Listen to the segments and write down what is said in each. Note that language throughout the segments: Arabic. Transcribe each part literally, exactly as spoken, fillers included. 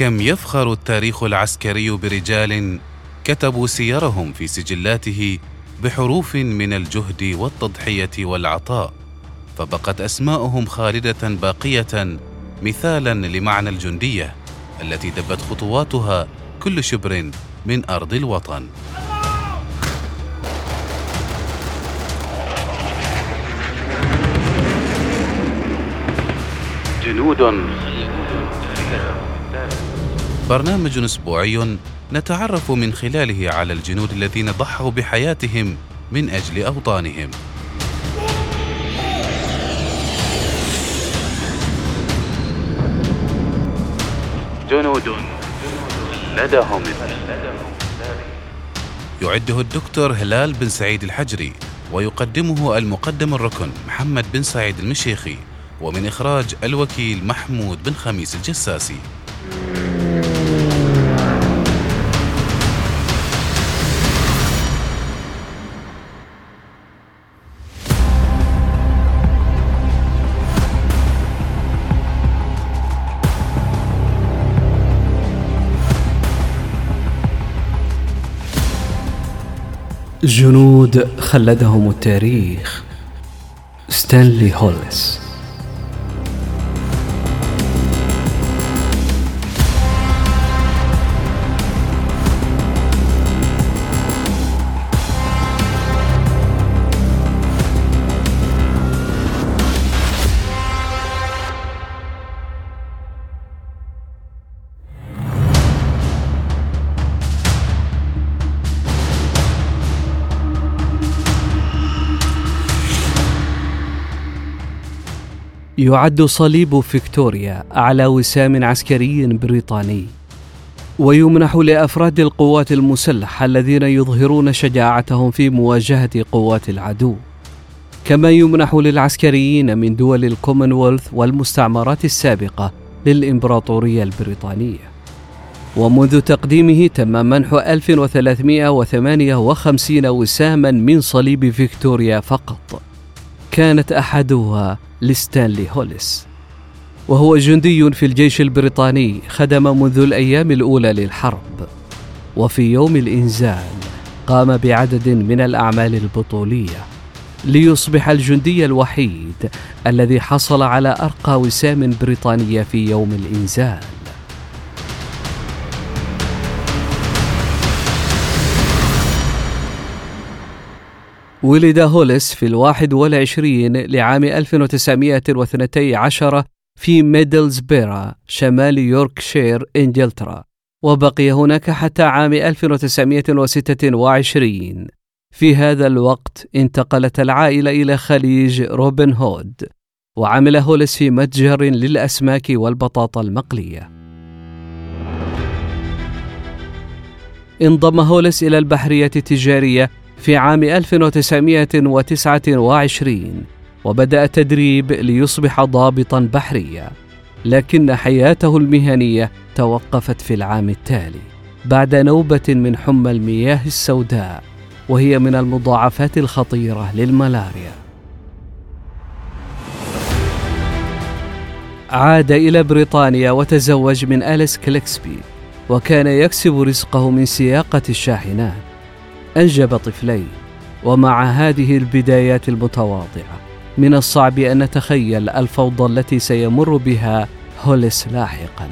كم يفخر التاريخ العسكري برجال كتبوا سيرهم في سجلاته بحروف من الجهد والتضحية والعطاء، فبقت أسماءهم خالدة باقية مثالاً لمعنى الجندية التي دبت خطواتها كل شبر من أرض الوطن. جنود. برنامج أسبوعي نتعرف من خلاله على الجنود الذين ضحوا بحياتهم من أجل أوطانهم. جنود لدهم. يعده الدكتور هلال بن سعيد الحجري، ويقدمه المقدم الركن محمد بن سعيد المشيخي، ومن إخراج الوكيل محمود بن خميس الجساسي. جنود خلدهم التاريخ، ستانلي هوليس. يعد صليب فيكتوريا أعلى وسام عسكري بريطاني، ويمنح لأفراد القوات المسلحة الذين يظهرون شجاعتهم في مواجهة قوات العدو، كما يمنح للعسكريين من دول الكومنولث والمستعمرات السابقة للإمبراطورية البريطانية. ومنذ تقديمه تم منح ألف وثلاثمئة وثمانية وخمسين وساما من صليب فيكتوريا فقط، كانت أحدها لستانلي هوليس، وهو جندي في الجيش البريطاني خدم منذ الأيام الأولى للحرب، وفي يوم الإنزال قام بعدد من الأعمال البطولية ليصبح الجندي الوحيد الذي حصل على أرقى وسام بريطانية في يوم الإنزال. ولد هوليس في الواحد والعشرين لعام ألف وتسعمئة واثني عشر في ميدلزبرا شمال يوركشير إنجلترا، وبقي هناك حتى عام ألف وتسعمئة وستة وعشرين. في هذا الوقت انتقلت العائلة إلى خليج روبن هود، وعمل هوليس في متجر للأسماك والبطاطا المقلية. انضم هوليس إلى البحرية التجارية في عام ألف وتسعمئة وتسعة وعشرين، وبدأ التدريب ليصبح ضابطاً بحرياً، لكن حياته المهنية توقفت في العام التالي بعد نوبة من حمى المياه السوداء، وهي من المضاعفات الخطيرة للملاريا. عاد إلى بريطانيا وتزوج من أليس كليكسبي، وكان يكسب رزقه من سياقة الشاحنات. أنجب طفلين، ومع هذه البدايات المتواضعة من الصعب أن نتخيل الفوضى التي سيمر بها هوليس لاحقا.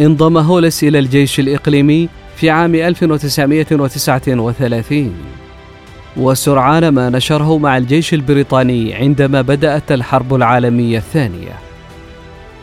انضم هوليس إلى الجيش الإقليمي في عام ألف وتسعمئة وتسعة وثلاثين، وسرعان ما نشره مع الجيش البريطاني عندما بدأت الحرب العالمية الثانية.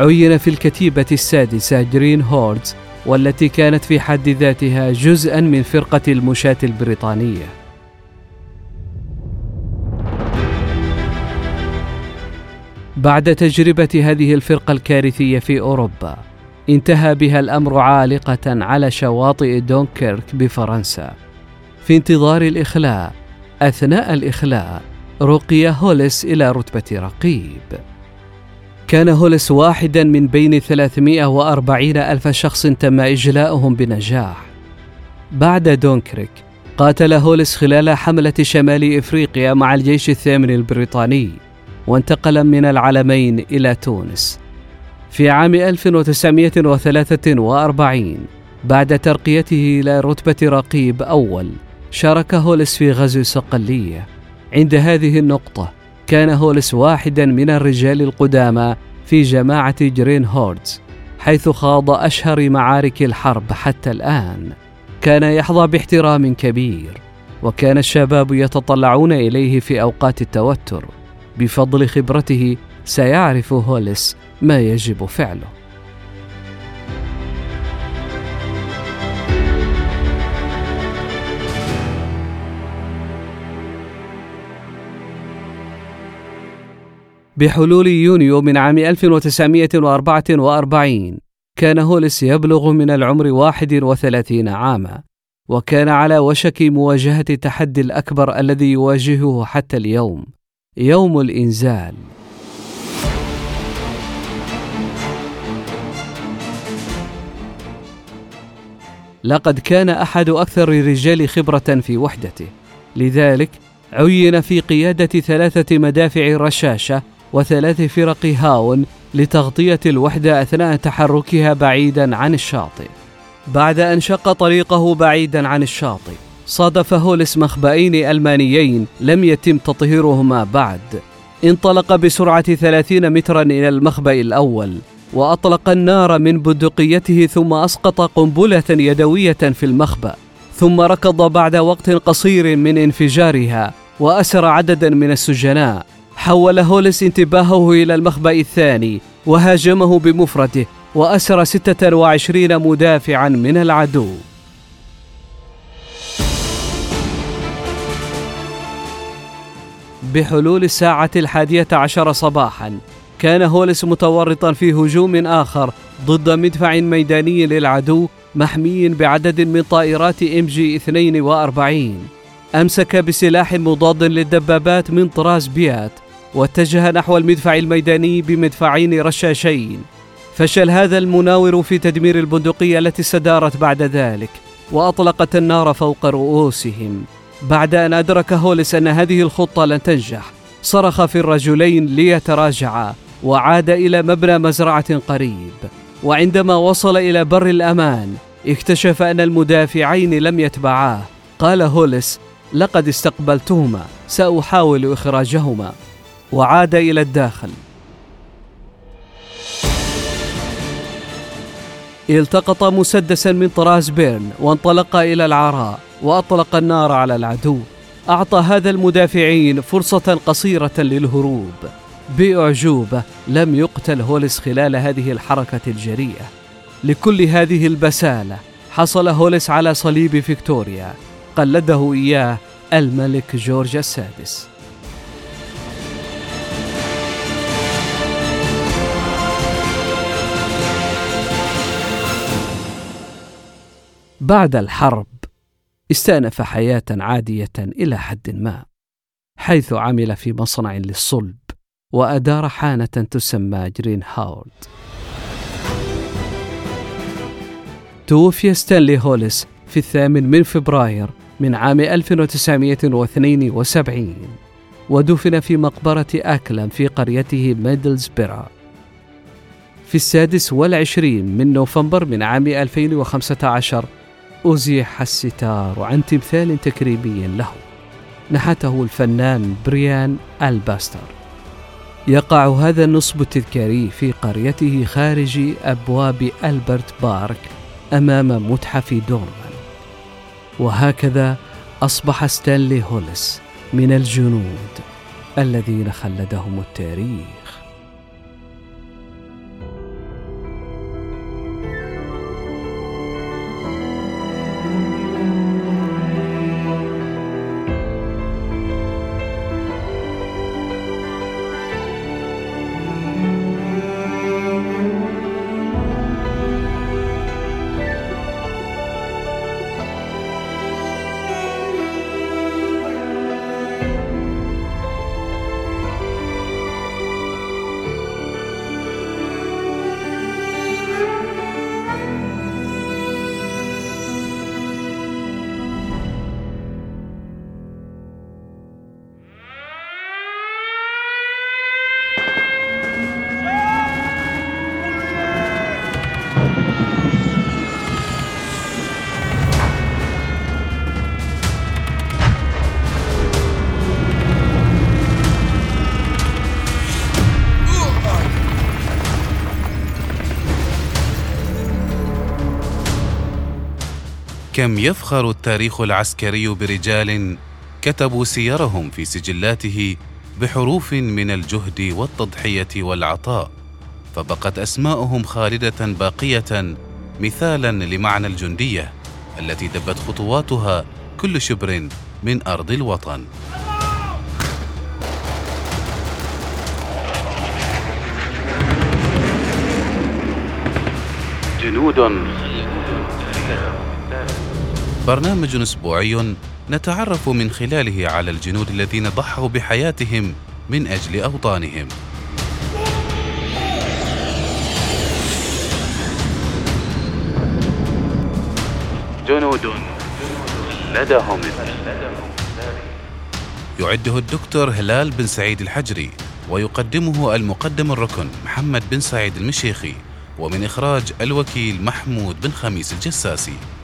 عين في الكتيبة السادسة جرين هوردز، والتي كانت في حد ذاتها جزءاً من فرقة المشاة البريطانية. بعد تجربة هذه الفرقة الكارثية في أوروبا، انتهى بها الأمر عالقة على شواطئ دونكيرك بفرنسا. في انتظار الإخلاء، أثناء الإخلاء رقي هوليس إلى رتبة رقيب. كان هوليس واحداً من بين ثلاثمئة وأربعين ألف شخص تم إجلاؤهم بنجاح. بعد دونكرك، قاتل هوليس خلال حملة شمال إفريقيا مع الجيش الثامن البريطاني، وانتقل من العلمين إلى تونس. في عام ألف وتسعمائة وثلاثة وأربعين. بعد ترقيته إلى رتبة رقيب أول، شارك هولس في غزو صقلية. عند هذه النقطة كان هولس واحدا من الرجال القدامى في جماعة جرين هوردز، حيث خاض أشهر معارك الحرب حتى الآن. كان يحظى باحترام كبير، وكان الشباب يتطلعون إليه في أوقات التوتر. بفضل خبرته سيعرف هولس ما يجب فعله. بحلول يونيو من عام ألف وتسعمائة وأربعة وأربعين كان هولس يبلغ من العمر واحد وثلاثين عاما، وكان على وشك مواجهة التحدي الأكبر الذي يواجهه حتى اليوم، يوم الإنزال. لقد كان أحد أكثر الرجال خبرة في وحدته، لذلك عين في قيادة ثلاثة مدافع رشاشة وثلاث فرق هاون لتغطية الوحدة أثناء تحركها بعيداً عن الشاطئ. بعد أن شق طريقه بعيداً عن الشاطئ، صادف هولس مخبئين ألمانيين لم يتم تطهيرهما بعد. انطلق بسرعة ثلاثين متراً إلى المخبأ الأول، وأطلق النار من بندقيته، ثم أسقط قنبلة يدوية في المخبأ، ثم ركض بعد وقت قصير من انفجارها وأسر عدداً من السجناء. حول هولس انتباهه إلى المخبأ الثاني وهاجمه بمفرده، وأسر ستة وعشرين مدافعاً من العدو. بحلول الساعة الحادية عشر صباحاً كان هولس متورطاً في هجوم آخر ضد مدفع ميداني للعدو محمي بعدد من طائرات إم جي اثنين وأربعين. أمسك بسلاح مضاد للدبابات من طراز بيات، واتجه نحو المدفع الميداني بمدفعين رشاشين. فشل هذا المناور في تدمير البندقية التي استدارت بعد ذلك، وأطلقت النار فوق رؤوسهم. بعد أن أدرك هولس أن هذه الخطة لن تنجح، صرخ في الرجلين ليتراجعا، وعاد إلى مبنى مزرعة قريب. وعندما وصل إلى بر الأمان اكتشف أن المدافعين لم يتبعاه. قال هولس: لقد استقبلتهما، سأحاول إخراجهما. وعاد إلى الداخل. التقط مسدسا من طراز بيرن وانطلق إلى العراء وأطلق النار على العدو. أعطى هذا المدافعين فرصة قصيرة للهروب. بأعجوبة لم يقتل هولس خلال هذه الحركة الجريئة. لكل هذه البسالة حصل هولس على صليب فيكتوريا قلده إياه الملك جورج السادس. بعد الحرب استأنف حياة عادية إلى حد ما، حيث عمل في مصنع للصلب وأدار حانة تسمى جرين هاورد. توفي ستانلي هولس في الثامن من فبراير من عام ألف وتسعمائة واثنين وسبعين، ودفن في مقبرة أكلم في قريته ميدلسبرا. في السادس والعشرين من نوفمبر من عام ألفين وخمسة عشر أزيح الستار عن تمثال تكريمي له نحته الفنان بريان ألباستر. يقع هذا النصب التذكاري في قريته خارج أبواب ألبرت بارك أمام متحف دورمان. وهكذا أصبح ستانلي هولس من الجنود الذين خلدهم التاريخ. كم يفخر التاريخ العسكري برجال كتبوا سيرهم في سجلاته بحروف من الجهد والتضحية والعطاء، فبقت أسماءهم خالدة باقية مثالاً لمعنى الجندية التي دبت خطواتها كل شبر من أرض الوطن. جنود. برنامج أسبوعي نتعرف من خلاله على الجنود الذين ضحوا بحياتهم من أجل أوطانهم. جنود لدهم. يعده الدكتور هلال بن سعيد الحجري ويقدمه المقدم الركن محمد بن سعيد المشيخي، ومن إخراج الوكيل محمود بن خميس الجساسي.